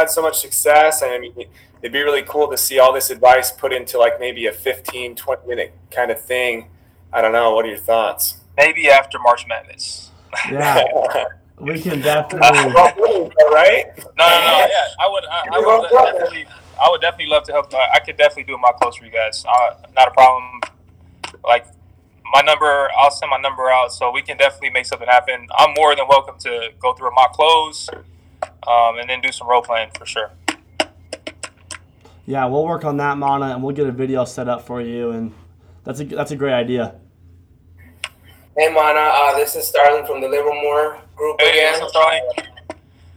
so much success, and I mean, it'd be really cool to see all this advice put into like maybe a 15, 20 minute kind of thing. I don't know. What are your thoughts? Maybe after March Madness. Yeah. We can definitely. Right? No. Yeah, I would definitely love to help. I could definitely do a mock close for you guys. Not a problem. Like my number, I'll send my number out, so we can definitely make something happen. I'm more than welcome to go through a mock close, and then do some role playing for sure. Yeah, we'll work on that, Mana, and we'll get a video set up for you. And that's a great idea. Hey, Mana, this is Starling from the Livermore group again.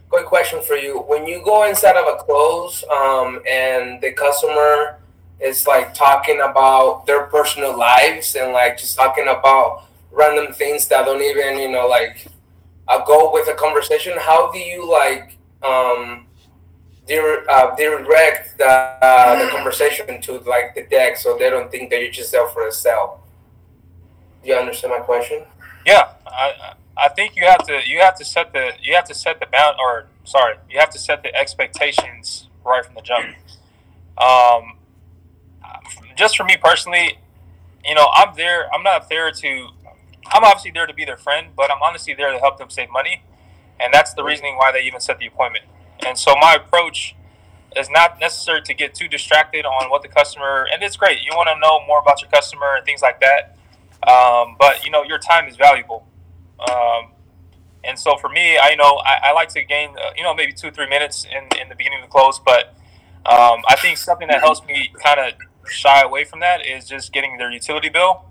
Quick question for you. When you go inside of a close and the customer is, like, talking about their personal lives and, like, just talking about random things that don't even, you know, like, go with a conversation, how do you, like, direct the conversation to, like, the deck so they don't think that you're just there for a sell? You understand my question? Yeah, I think you have to set the expectations right from the jump. Just for me personally, you know, I'm obviously there to be their friend, but I'm honestly there to help them save money, and that's the reasoning why they even set the appointment. And so my approach is not necessary to get too distracted on what the customer, and it's great, you want to know more about your customer and things like that. But you know, your time is valuable. And so for me, I like to gain, maybe 2-3 minutes in the beginning of the close. But I think something that helps me kind of shy away from that is just getting their utility bill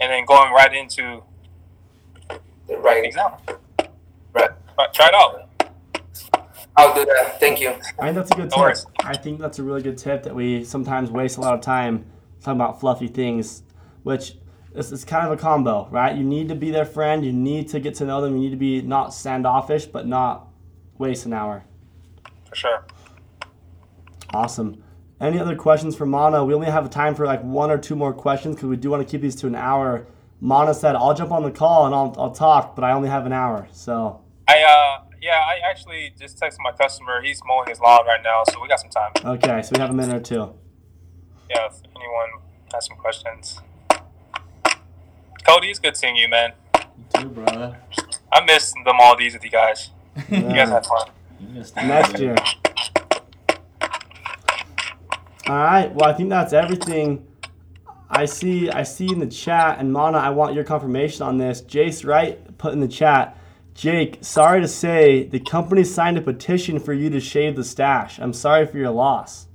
and then going right into the right exam. Right. Try it out. I'll do that. Thank you. I think that's a good tip. I think that's a really good tip that we sometimes waste a lot of time talking about fluffy things, which – it's kind of a combo, right? You need to be their friend. You need to get to know them. You need to be not standoffish, but not waste an hour. For sure. Awesome. Any other questions for Mana? We only have time for like 1 or 2 more questions because we do want to keep these to an hour. Mana said, I'll jump on the call and I'll talk, but I only have an hour. So I actually just texted my customer. He's mowing his lawn right now, so we got some time. Okay, so we have a minute or two. Yeah, if anyone has some questions. Cody, it's good seeing you, man. You too, brother. I missed the Maldives with you guys. Yeah. You guys had fun. You missed it. Next year. All right. Well, I think that's everything. I see in the chat, and Mana, I want your confirmation on this. Jace Wright put in the chat, Jake, sorry to say, the company signed a petition for you to shave the stash. I'm sorry for your loss.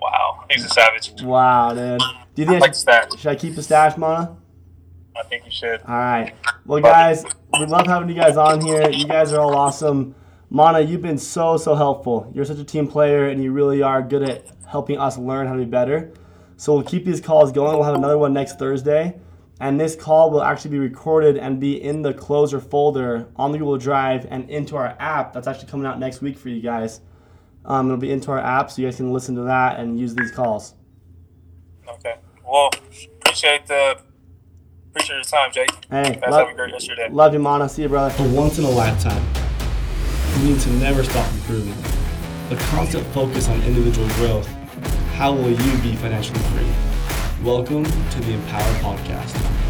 Wow. He's a savage. Wow, dude. Do you think should I keep the stash, Mana? I think you should. All right. Well, guys, we love having you guys on here. You guys are all awesome. Mana, you've been so helpful. You're such a team player, and you really are good at helping us learn how to be better. So we'll keep these calls going. We'll have another one next Thursday. And this call will actually be recorded and be in the closer folder on the Google Drive and into our app. That's actually coming out next week for you guys. It'll be into our app, so you guys can listen to that and use these calls. Okay. Well, appreciate your time, Jake. Hey, guys, have a great rest of your day. Love you, Mana. See you, brother. For once in a lifetime, we need to never stop improving. The constant focus on individual growth. How will you be financially free? Welcome to the Empower Podcast.